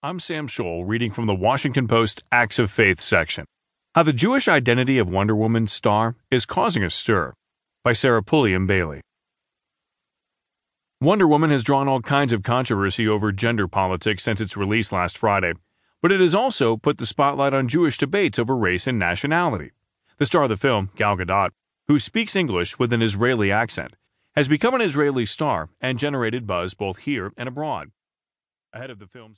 I'm Sam Scholl, reading from the Washington Post Acts of Faith section. How the Jewish Identity of Wonder Woman Star is Causing a Stir by Sarah Pulliam Bailey. Wonder Woman has drawn all kinds of controversy over gender politics since its release last Friday, but it has also put the spotlight on Jewish debates over race and nationality. The star of the film, Gal Gadot, who speaks English with an Israeli accent, has become an Israeli star and generated buzz both here and abroad. Ahead of the film's